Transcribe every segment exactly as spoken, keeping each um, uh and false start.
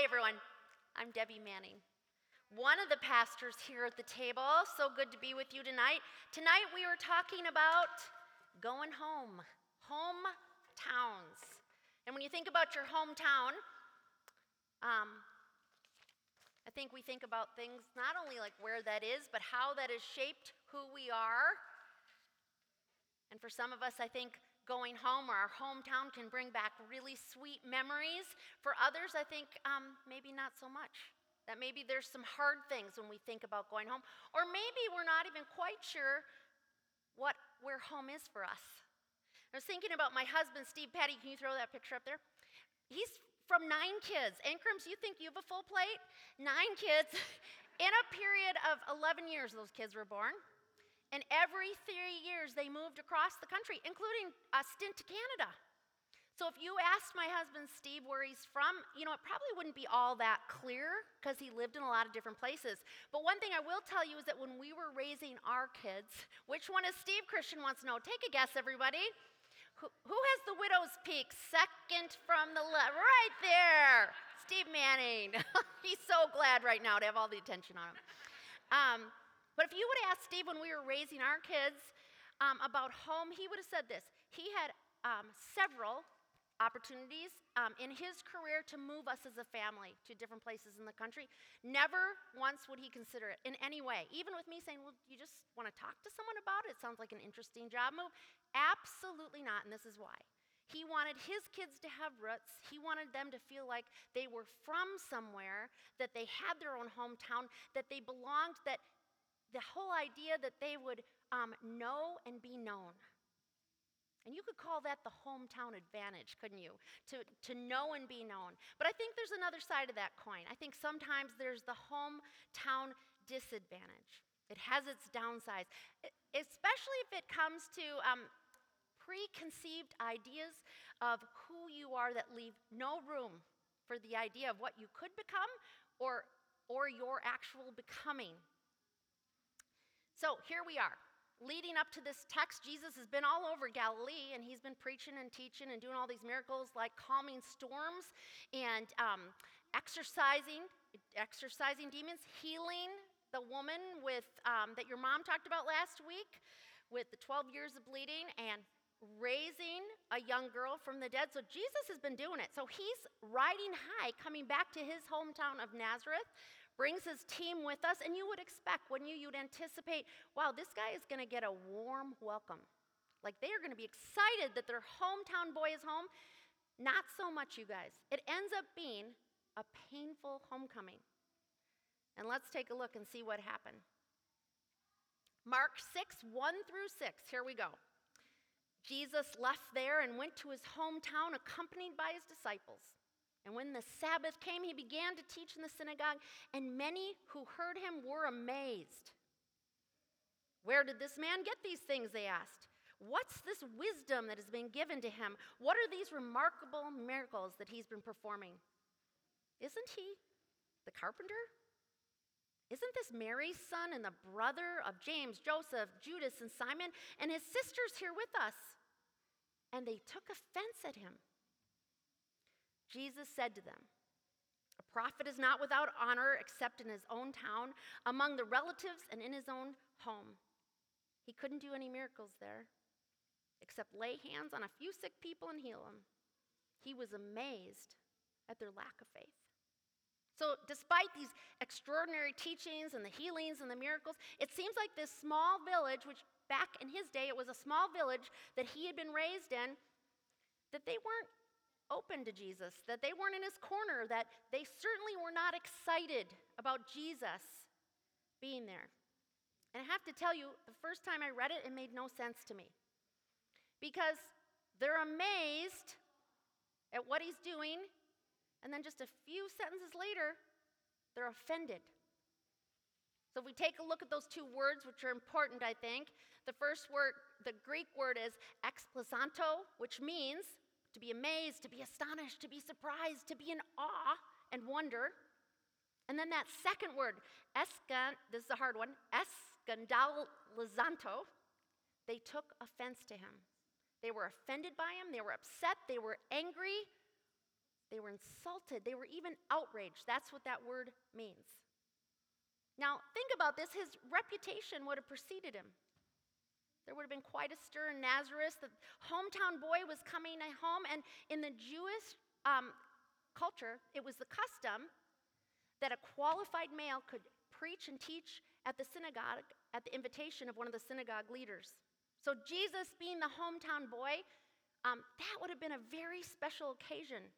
Hi, everyone. I'm Debbie Manning, one of the pastors here at the table. So good to be with you tonight. Tonight we are talking about going home, hometowns. And when you think about your hometown, um, I think we think about things not only like where that is, but how that has shaped who we are. And for some of us, I think going home or our hometown can bring back really sweet memories. For others, I think um, maybe not so much. That maybe there's some hard things when we think about going home. Or maybe we're not even quite sure what where home is for us. I was thinking about my husband, Steve Patty. Can you throw that picture up there? He's from nine kids. Ankrum, you think you have a full plate? Nine kids. In a period of eleven years, those kids were born. And every three years, they moved across the country, including a stint to Canada. So if you asked my husband, Steve, where he's from, you know, it probably wouldn't be all that clear because he lived in a lot of different places. But one thing I will tell you is that when we were raising our kids, which one is Steve? Christian wants to know. Take a guess, everybody. Who, who has the widow's peak? Second from the left. Right there. Steve Manning. He's so glad right now to have all the attention on him. Um, But if you would have asked Steve when we were raising our kids um, about home, he would have said this. He had um, several opportunities um, in his career to move us as a family to different places in the country. Never once would he consider it in any way. Even with me saying, well, you just want to talk to someone about it? It sounds like an interesting job move. Absolutely not, and this is why. He wanted his kids to have roots. He wanted them to feel like they were from somewhere, that they had their own hometown, that they belonged, that the whole idea that they would um, know and be known. And you could call that the hometown advantage, couldn't you? To, to know and be known. But I think there's another side of that coin. I think sometimes there's the hometown disadvantage. It has its downsides, especially if it comes to um, preconceived ideas of who you are that leave no room for the idea of what you could become or, or your actual becoming. So here we are, leading up to this text. Jesus has been all over Galilee, and he's been preaching and teaching and doing all these miracles like calming storms and um, exorcising, exorcising demons, healing the woman with um, that your mom talked about last week with the twelve years of bleeding, and raising a young girl from the dead. So Jesus has been doing it. So he's riding high, coming back to his hometown of Nazareth, brings his team with us, and you would expect, wouldn't you, you'd anticipate, wow, this guy is going to get a warm welcome. Like, they are going to be excited that their hometown boy is home. Not so much, you guys. It ends up being a painful homecoming. And let's take a look and see what happened. Mark six, one through six. Here we go. Jesus left there and went to his hometown accompanied by his disciples. And when the Sabbath came, he began to teach in the synagogue, and many who heard him were amazed. Where did this man get these things, they asked. What's this wisdom that has been given to him? What are these remarkable miracles that he's been performing? Isn't he the carpenter? Isn't this Mary's son and the brother of James, Joseph, Judas, and Simon, and his sisters here with us? And they took offense at him. Jesus said to them, a prophet is not without honor except in his own town, among the relatives, and in his own home. He couldn't do any miracles there, except lay hands on a few sick people and heal them. He was amazed at their lack of faith. So despite these extraordinary teachings and the healings and the miracles, it seems like this small village, which back in his day, it was a small village that he had been raised in, that they weren't open to Jesus, that they weren't in his corner, that they certainly were not excited about Jesus being there. And I have to tell you, the first time I read it, it made no sense to me. Because they're amazed at what he's doing, and then just a few sentences later, they're offended. So if we take a look at those two words, which are important, I think, the first word, the Greek word is explasanto, which means to be amazed, to be astonished, to be surprised, to be in awe and wonder. And then that second word, eskan, this is a hard one, eskandalizanto, they took offense to him. They were offended by him, they were upset, they were angry. They were insulted. They were even outraged. That's what that word means. Now, think about this. His reputation would have preceded him. There would have been quite a stir in Nazareth. The hometown boy was coming home, and in the Jewish um, culture, it was the custom that a qualified male could preach and teach at the synagogue at the invitation of one of the synagogue leaders. So Jesus being the hometown boy, um, that would have been a very special occasion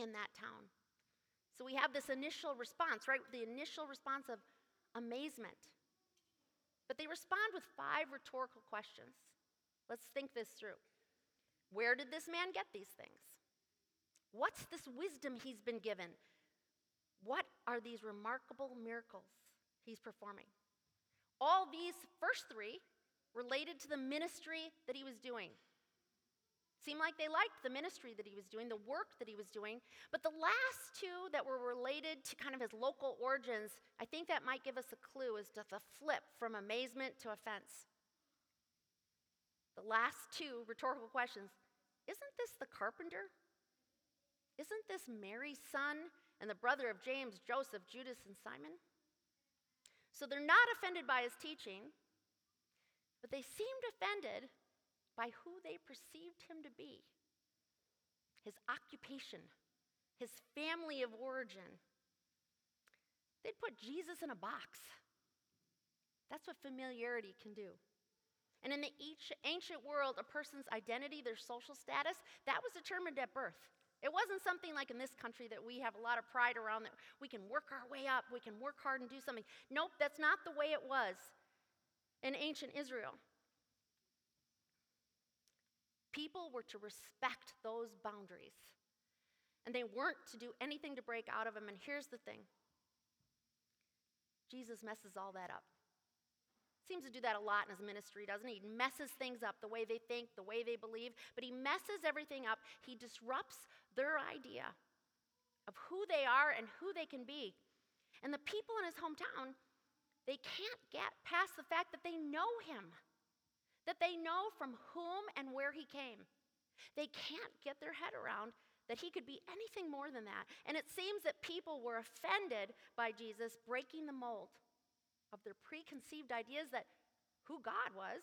in that town. So we have this initial response, right? The initial response of amazement. But they respond with five rhetorical questions. Let's think this through. Where did this man get these things? What's this wisdom he's been given? What are these remarkable miracles he's performing? All these first three related to the ministry that he was doing. Seemed like they liked the ministry that he was doing, the work that he was doing. But the last two that were related to kind of his local origins, I think that might give us a clue as to the flip from amazement to offense. The last two rhetorical questions, isn't this the carpenter? Isn't this Mary's son and the brother of James, Joseph, Judas, and Simon? So they're not offended by his teaching, but they seemed offended by who they perceived him to be, his occupation, his family of origin. They'd put Jesus in a box. That's what familiarity can do. And in the ancient world, a person's identity, their social status, that was determined at birth. It wasn't something like in this country that we have a lot of pride around, that we can work our way up, we can work hard and do something. Nope, that's not the way it was in ancient Israel. People were to respect those boundaries, and they weren't to do anything to break out of them. And here's the thing. Jesus messes all that up. Seems to do that a lot in his ministry, doesn't he? He messes things up, the way they think, the way they believe, but he messes everything up. He disrupts their idea of who they are and who they can be. And the people in his hometown, they can't get past the fact that they know him, that they know from whom and where he came. They can't get their head around that he could be anything more than that. And it seems that people were offended by Jesus breaking the mold of their preconceived ideas that who God was,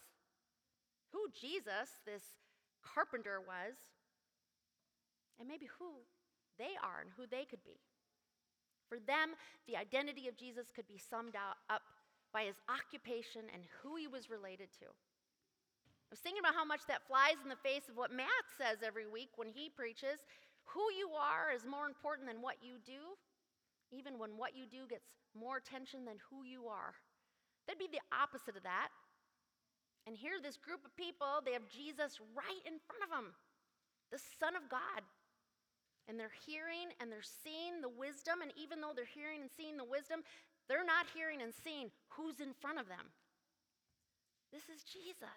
who Jesus, this carpenter, was, and maybe who they are and who they could be. For them, the identity of Jesus could be summed up by his occupation and who he was related to. I was thinking about how much that flies in the face of what Matt says every week when he preaches. Who you are is more important than what you do, even when what you do gets more attention than who you are. That'd be the opposite of that. And here this group of people, they have Jesus right in front of them, the Son of God. And they're hearing and they're seeing the wisdom, and even though they're hearing and seeing the wisdom, they're not hearing and seeing who's in front of them. This is Jesus.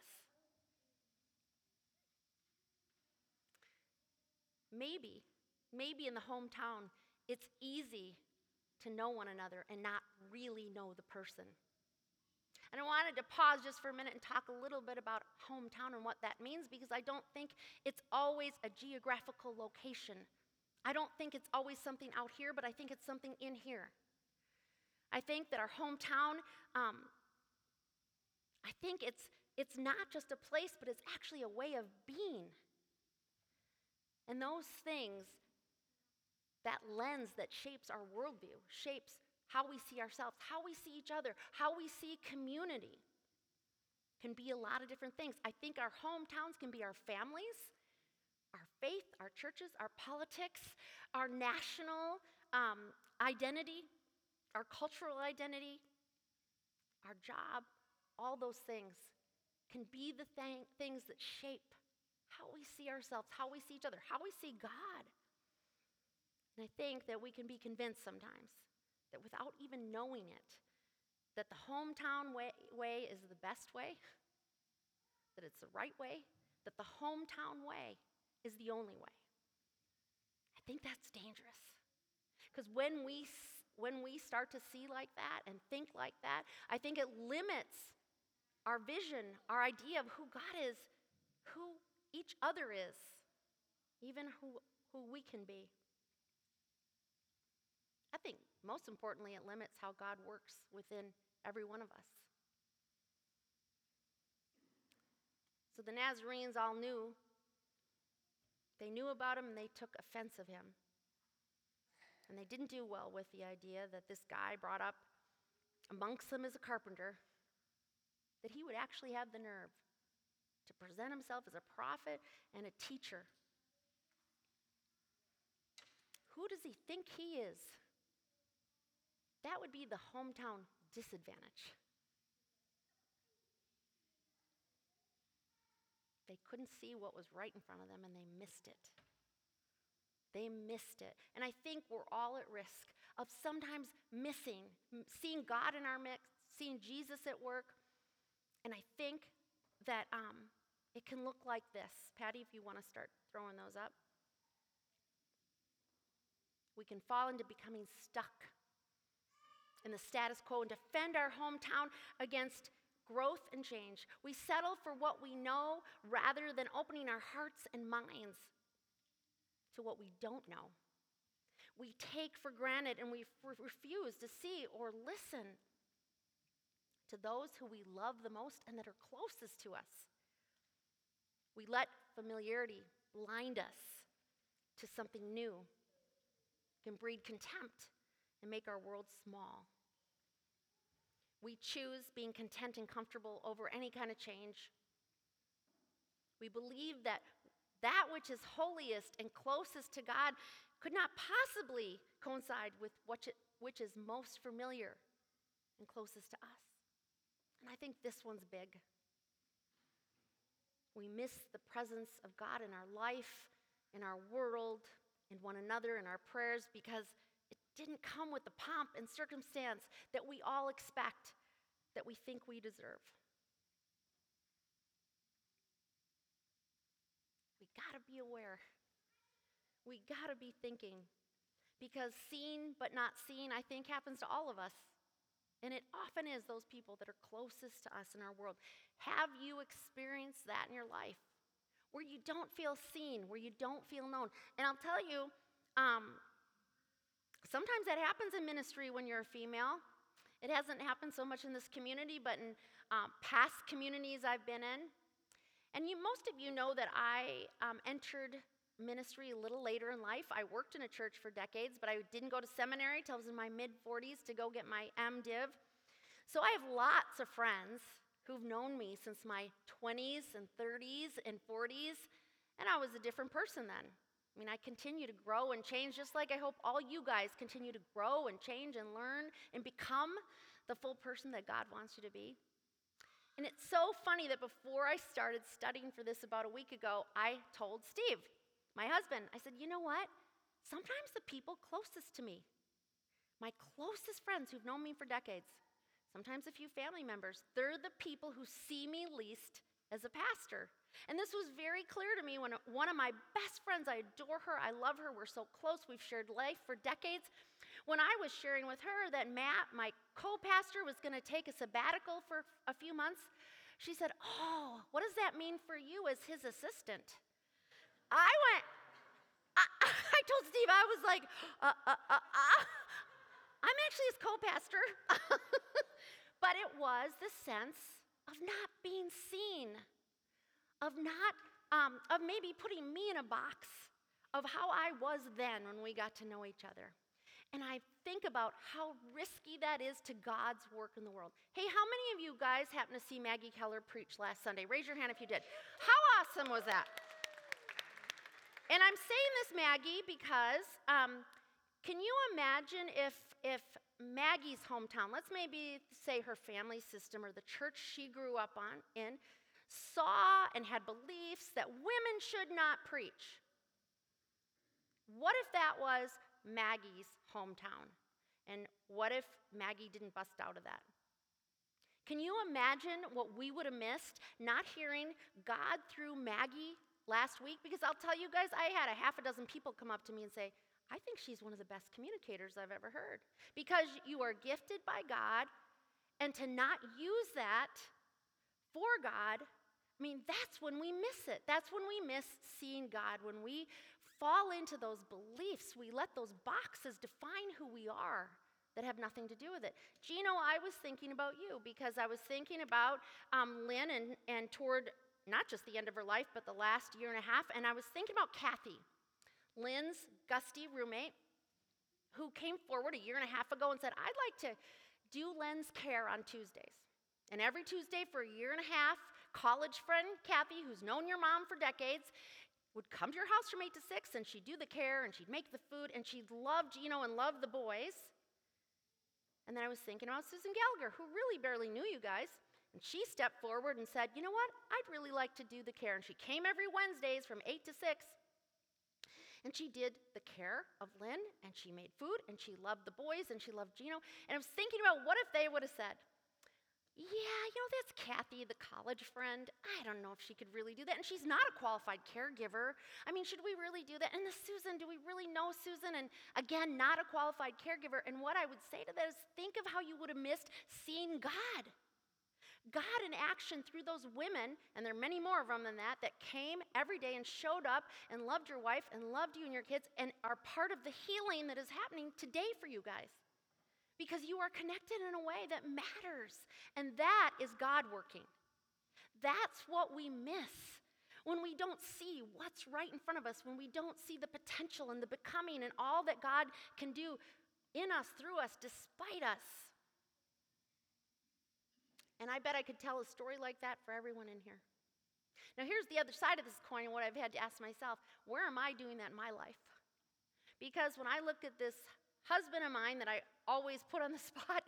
Maybe, maybe in the hometown, it's easy to know one another and not really know the person. And I wanted to pause just for a minute and talk a little bit about hometown and what that means, because I don't think it's always a geographical location. I don't think it's always something out here, but I think it's something in here. I think that our hometown, um, I think it's it's not just a place, but it's actually a way of being. And those things, that lens that shapes our worldview, shapes how we see ourselves, how we see each other, how we see community, can be a lot of different things. I think our hometowns can be our families, our faith, our churches, our politics, our national um, identity, our cultural identity, our job. All those things can be the thing, things that shape how we see ourselves, how we see each other, how we see God. And I think that we can be convinced sometimes that without even knowing it, that the hometown way, way is the best way, that it's the right way, that the hometown way is the only way. I think that's dangerous. Because when we, when we start to see like that and think like that, I think it limits our vision, our idea of who God is, who each other is, even who who we can be. I think most importantly, it limits how God works within every one of us. So the Nazarenes all knew. They knew about him and they took offense of him. And they didn't do well with the idea that this guy brought up amongst them as a carpenter, that he would actually have the nerve to present himself as a prophet and a teacher. Who does he think he is? That would be the hometown disadvantage. They couldn't see what was right in front of them, and they missed it. They missed it. And I think we're all at risk of sometimes missing, seeing God in our midst, seeing Jesus at work. And I think that um, it can look like this. Patty, if you want to start throwing those up. We can fall into becoming stuck in the status quo and defend our hometown against growth and change. We settle for what we know rather than opening our hearts and minds to what we don't know. We take for granted and we f- refuse to see or listen to those who we love the most and that are closest to us. We let familiarity blind us to something new. It can breed contempt and make our world small. We choose being content and comfortable over any kind of change. We believe that that which is holiest and closest to God could not possibly coincide with what which is most familiar and closest to us. And I think this one's big. We miss the presence of God in our life, in our world, in one another, in our prayers, because it didn't come with the pomp and circumstance that we all expect, that we think we deserve. We gotta be aware. We gotta be thinking. Because seen but not seen, I think, happens to all of us. And it often is those people that are closest to us in our world. Have you experienced that in your life? Where you don't feel seen, where you don't feel known. And I'll tell you, um, sometimes that happens in ministry when you're a female. It hasn't happened so much in this community, but in um, past communities I've been in. And you, most of you know that I um, entered ministry a little later in life. I worked in a church for decades, but I didn't go to seminary until I was in my mid-forties to go get my MDiv. So I have lots of friends who've known me since my twenties and thirties and forties, and I was a different person then. I mean, I continue to grow and change, just like I hope all you guys continue to grow and change and learn and become the full person that God wants you to be. And it's so funny that before I started studying for this about a week ago, I told Steve, my husband, I said, you know what? Sometimes the people closest to me, my closest friends who've known me for decades, sometimes a few family members, they're the people who see me least as a pastor. And this was very clear to me when one of my best friends, I adore her, I love her, we're so close, we've shared life for decades. When I was sharing with her that Matt, my co-pastor, was going to take a sabbatical for a few months, she said, oh, what does that mean for you as his assistant? I went, I, I told Steve, I was like, uh, uh, uh, uh, I'm actually his co-pastor. But it was the sense of not being seen, of not, um, of maybe putting me in a box of how I was then when we got to know each other. And I think about how risky that is to God's work in the world. Hey, how many of you guys happened to see Maggie Keller preach last Sunday? Raise your hand if you did. How awesome was that? And I'm saying this, Maggie, because um, can you imagine if if Maggie's hometown, let's maybe say her family system or the church she grew up on in, saw and had beliefs that women should not preach. What if that was Maggie's hometown? And what if Maggie didn't bust out of that? Can you imagine what we would have missed not hearing God through Maggie last week? Because I'll tell you guys, I had a half a dozen people come up to me and say, I think she's one of the best communicators I've ever heard. Because you are gifted by God, and to not use that for God, I mean, that's when we miss it. That's when we miss seeing God, when we fall into those beliefs. We let those boxes define who we are that have nothing to do with it. Gino, I was thinking about you because I was thinking about um, Lynn and, and toward not just the end of her life, but the last year and a half, and I was thinking about Kathy, Lynn's gusty roommate, who came forward a year and a half ago and said, I'd like to do Lynn's care on Tuesdays. And every Tuesday for a year and a half, college friend Kathy, who's known your mom for decades, would come to your house from eight to six, and she'd do the care, and she'd make the food, and she loved Gino and loved the boys. And then I was thinking about Susan Gallagher, who really barely knew you guys. And she stepped forward and said, you know what, I'd really like to do the care. And she came every Wednesdays from eight to six. And she did the care of Lynn, and she made food, and she loved the boys, and she loved Gino. And I was thinking about what if they would have said, yeah, you know, that's Kathy, the college friend. I don't know if she could really do that. And she's not a qualified caregiver. I mean, should we really do that? And the Susan, do we really know Susan? And again, not a qualified caregiver. And what I would say to that is think of how you would have missed seeing God. God in action through those women, and there are many more of them than that, that came every day and showed up and loved your wife and loved you and your kids and are part of the healing that is happening today for you guys. Because you are connected in a way that matters. And that is God working. That's what we miss when we don't see what's right in front of us, when we don't see the potential and the becoming and all that God can do in us, through us, despite us. And I bet I could tell a story like that for everyone in here. Now, here's the other side of this coin and what I've had to ask myself. Where am I doing that in my life? Because when I look at this husband of mine that I always put on the spot,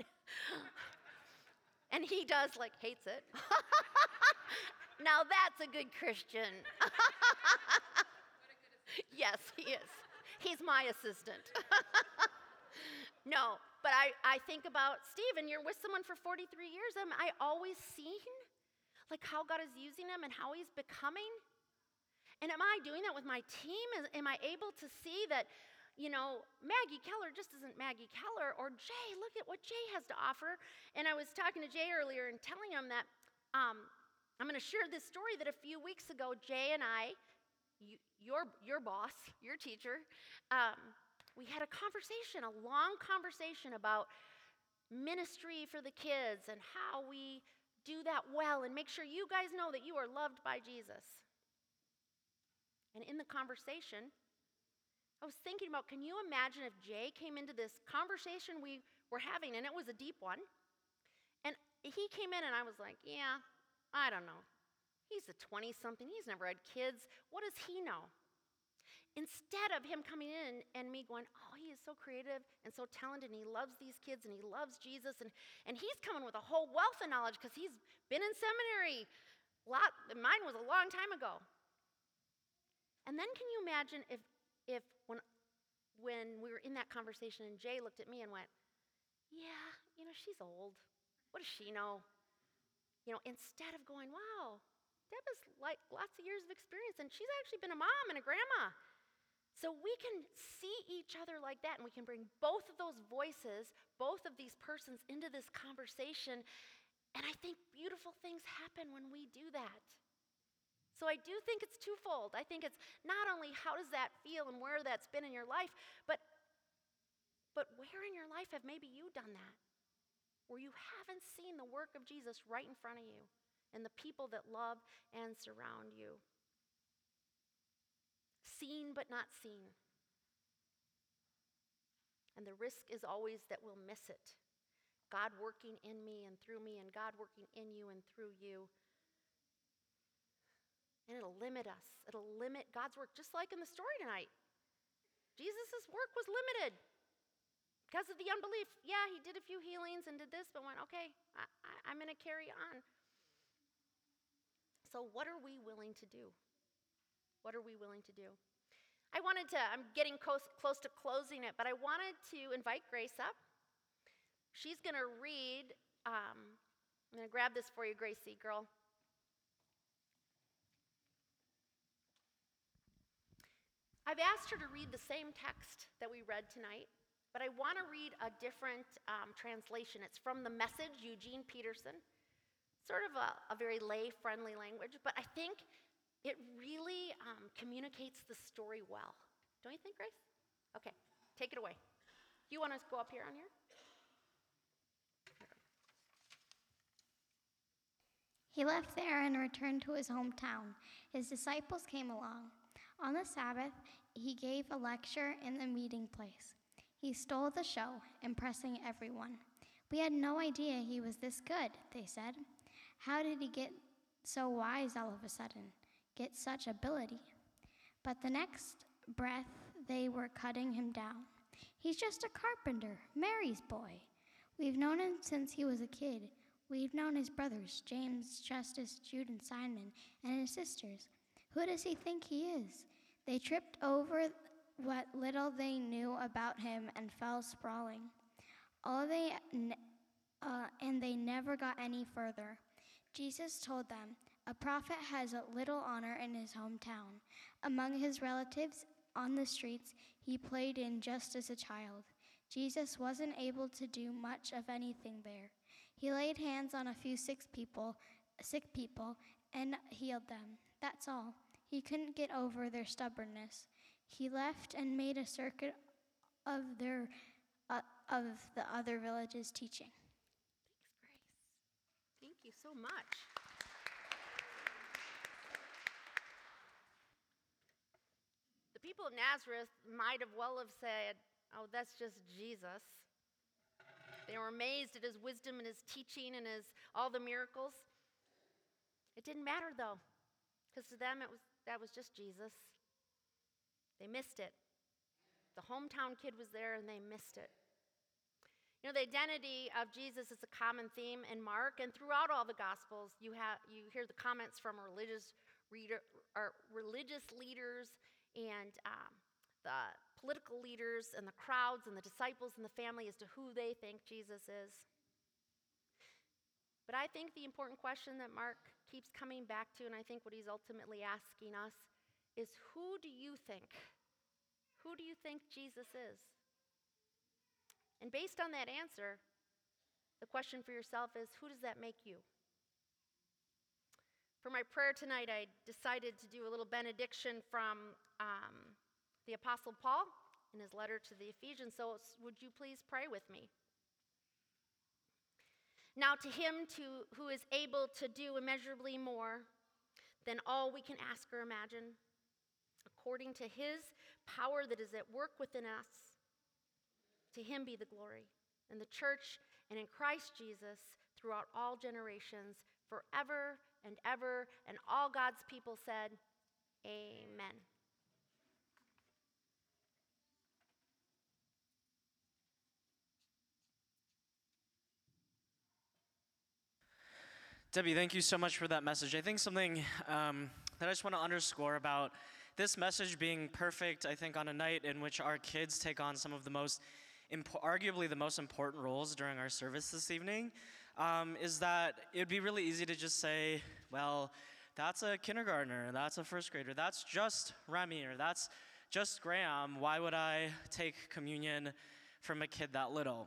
and he does, like, hates it. Now, that's a good Christian. What a good assistant. Yes, he is. He's my assistant. No, but I, I think about Steve, and you're with someone for forty-three years. Am I always seeing like how God is using him and how he's becoming? And am I doing that with my team? Is, am I able to see that, you know, Maggie Keller just isn't Maggie Keller, or Jay, look at what Jay has to offer. And I was talking to Jay earlier and telling him that um, I'm going to share this story that a few weeks ago, Jay and I, you, your, your boss, your teacher, um, we had a conversation, a long conversation about ministry for the kids and how we do that well and make sure you guys know that you are loved by Jesus. And in the conversation, I was thinking about, can you imagine if Jay came into this conversation we were having, and it was a deep one, and he came in and I was like, yeah, I don't know. He's a twenty-something, he's never had kids. What does he know? Instead of him coming in and me going, oh, he is so creative and so talented, and he loves these kids, and he loves Jesus, and, and he's coming with a whole wealth of knowledge because he's been in seminary. Lot, mine was a long time ago. And then can you imagine if, if when, when we were in that conversation and Jay looked at me and went, yeah, you know, she's old. What does she know? You know, instead of going, wow, Deb has like lots of years of experience, and she's actually been a mom and a grandma. So we can see each other like that, and we can bring both of those voices, both of these persons into this conversation, and I think beautiful things happen when we do that. So I do think it's twofold. I think it's not only how does that feel and where that's been in your life, but, but where in your life have maybe you done that, where you haven't seen the work of Jesus right in front of you, and the people that love and surround you. Seen but not seen. And the risk is always that we'll miss it. God working in me and through me, and God working in you and through you. And it'll limit us. It'll limit God's work, just like in the story tonight. Jesus' work was limited because of the unbelief. Yeah, he did a few healings and did this, but went, okay, I, I, I'm going to carry on. So what are we willing to do? What are we willing to do? I wanted to, I'm getting close, close to closing it, but I wanted to invite Grace up. She's going to read, um, I'm going to grab this for you, Gracie, girl. I've asked her to read the same text that we read tonight, but I want to read a different um, translation. It's from The Message, Eugene Peterson. Sort of a, a very lay-friendly language, but I think it really um, communicates the story well. Don't you think, Grace? Okay, take it away. You want to go up here on here? He left there and returned to his hometown. His disciples came along. On the Sabbath, he gave a lecture in the meeting place. He stole the show, impressing everyone. We had no idea he was this good, they said. How did he get so wise all of a sudden, get such ability? But the next breath, they were cutting him down. He's just a carpenter, Mary's boy. We've known him since he was a kid. We've known his brothers, James, Justice, Jude, and Simon, and his sisters. Who does he think he is? They tripped over what little they knew about him and fell sprawling. All they uh, and they never got any further. Jesus told them, "A prophet has a little honor in his hometown. Among his relatives on the streets, he played in just as a child." Jesus wasn't able to do much of anything there. He laid hands on a few sick people, sick people, and healed them. That's all. He couldn't get over their stubbornness. He left and made a circuit of their uh, of the other villages teaching. Thanks, Grace. Thank you so much. The people of Nazareth might have well have said, "Oh, that's just Jesus." They were amazed at his wisdom and his teaching and his all the miracles. It didn't matter, though, because to them it was that was just Jesus. They missed it. The hometown kid was there, and they missed it. You know, the identity of Jesus is a common theme in Mark, and throughout all the Gospels, you have you hear the comments from religious reader or religious leaders and um, the political leaders and the crowds and the disciples and the family as to who they think Jesus is. But I think the important question that Mark keeps coming back to, and I think what he's ultimately asking us, is who do you think? Who do you think Jesus is? And based on that answer, the question for yourself is, who does that make you? For my prayer tonight, I decided to do a little benediction from um, the Apostle Paul in his letter to the Ephesians, so would you please pray with me? Now to him to, who is able to do immeasurably more than all we can ask or imagine, according to his power that is at work within us, to him be the glory in the church and in Christ Jesus throughout all generations, forever and ever, and all God's people said, amen. Debbie, thank you so much for that message. I think something um, that I just want to underscore about this message being perfect, I think, on a night in which our kids take on some of the most, imp- arguably the most important roles during our service this evening, um, is that it'd be really easy to just say, well, that's a kindergartner, that's a first grader, that's just Remy, or that's just Graham. Why would I take communion from a kid that little?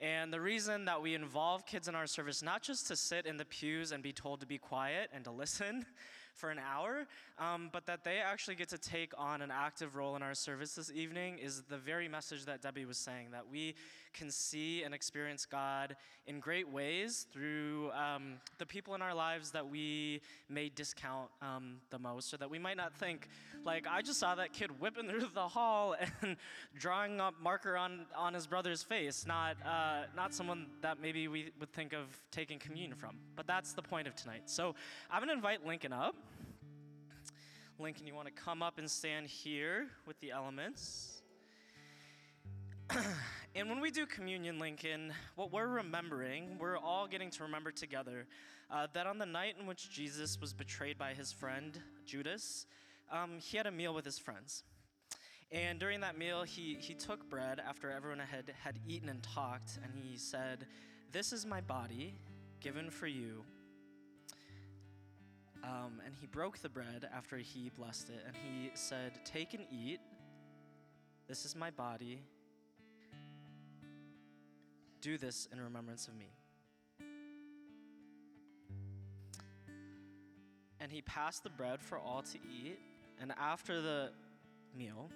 And the reason that we involve kids in our service, not just to sit in the pews and be told to be quiet and to listen for an hour, um, but that they actually get to take on an active role in our service this evening, is the very message that Debbie was saying, that we can see and experience God in great ways through um, the people in our lives that we may discount um, the most, or that we might not think, like, I just saw that kid whipping through the hall and drawing a marker on, on his brother's face, not... Uh, Uh, not someone that maybe we would think of taking communion from. But that's the point of tonight. So I'm going to invite Lincoln up. Lincoln, you want to come up and stand here with the elements. And when we do communion, Lincoln, what we're remembering, we're all getting to remember together uh, that on the night in which Jesus was betrayed by his friend Judas, um, he had a meal with his friends. And during that meal, he, he took bread after everyone had, had eaten and talked, and he said, "This is my body given for you." Um, and he broke the bread after he blessed it, and he said, "Take and eat. This is my body. Do this in remembrance of me." And he passed the bread for all to eat, and after the meal,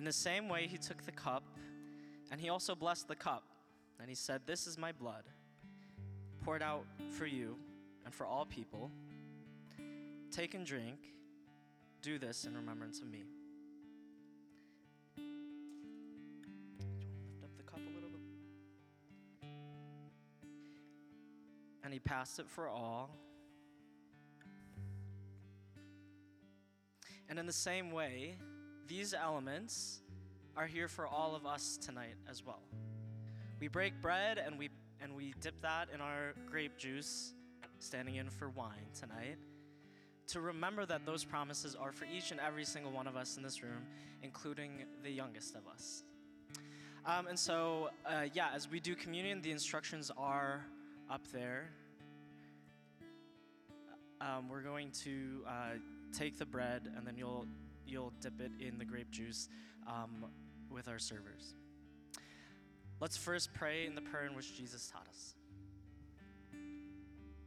In the same way, he took the cup, and he also blessed the cup, and he said, "This is my blood, poured out for you and for all people. Take and drink. Do this in remembrance of me." Do you want to lift up the cup a little bit? And he passed it for all. And in the same way, these elements are here for all of us tonight as well. We break bread and we and we dip that in our grape juice, standing in for wine tonight, to remember that those promises are for each and every single one of us in this room, including the youngest of us. Um, and so, uh, yeah, as we do communion, the instructions are up there. Um, we're going to uh, take the bread, and then you'll you'll dip it in the grape juice um, with our servers. Let's first pray in the prayer in which Jesus taught us.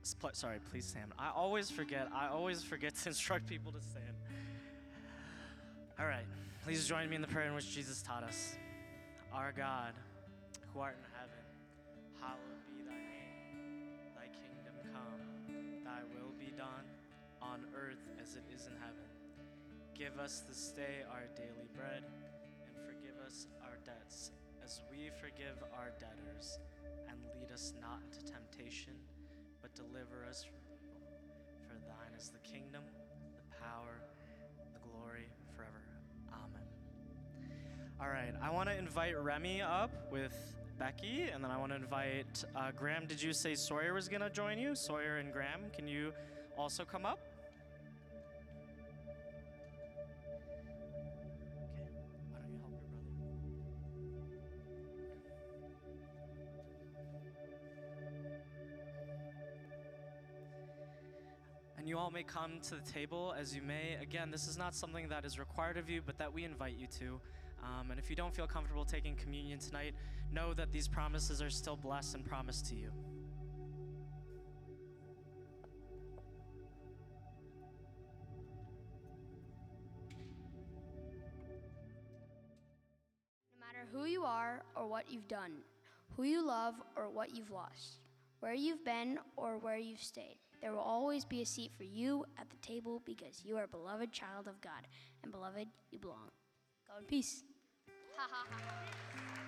Spl- Sorry, please stand. I always forget. I always forget to instruct people to stand. All right, please join me in the prayer in which Jesus taught us. Our God, who art in heaven, hallowed be thy name. Thy kingdom come, thy will be done, on earth as it is in heaven. Give us this day our daily bread, and forgive us our debts, as we forgive our debtors. And lead us not into temptation, but deliver us from evil. For thine is the kingdom, the power, the glory forever. Amen. All right, I want to invite Remy up with Becky, and then I want to invite uh, Graham. Did you say Sawyer was going to join you? Sawyer and Graham, can you also come up? And you all may come to the table as you may. Again, this is not something that is required of you, but that we invite you to. Um, and if you don't feel comfortable taking communion tonight, know that these promises are still blessed and promised to you. No matter who you are or what you've done, who you love or what you've lost, where you've been or where you've stayed, there will always be a seat for you at the table because you are a beloved child of God, and beloved, you belong. Go in peace. Ha ha ha.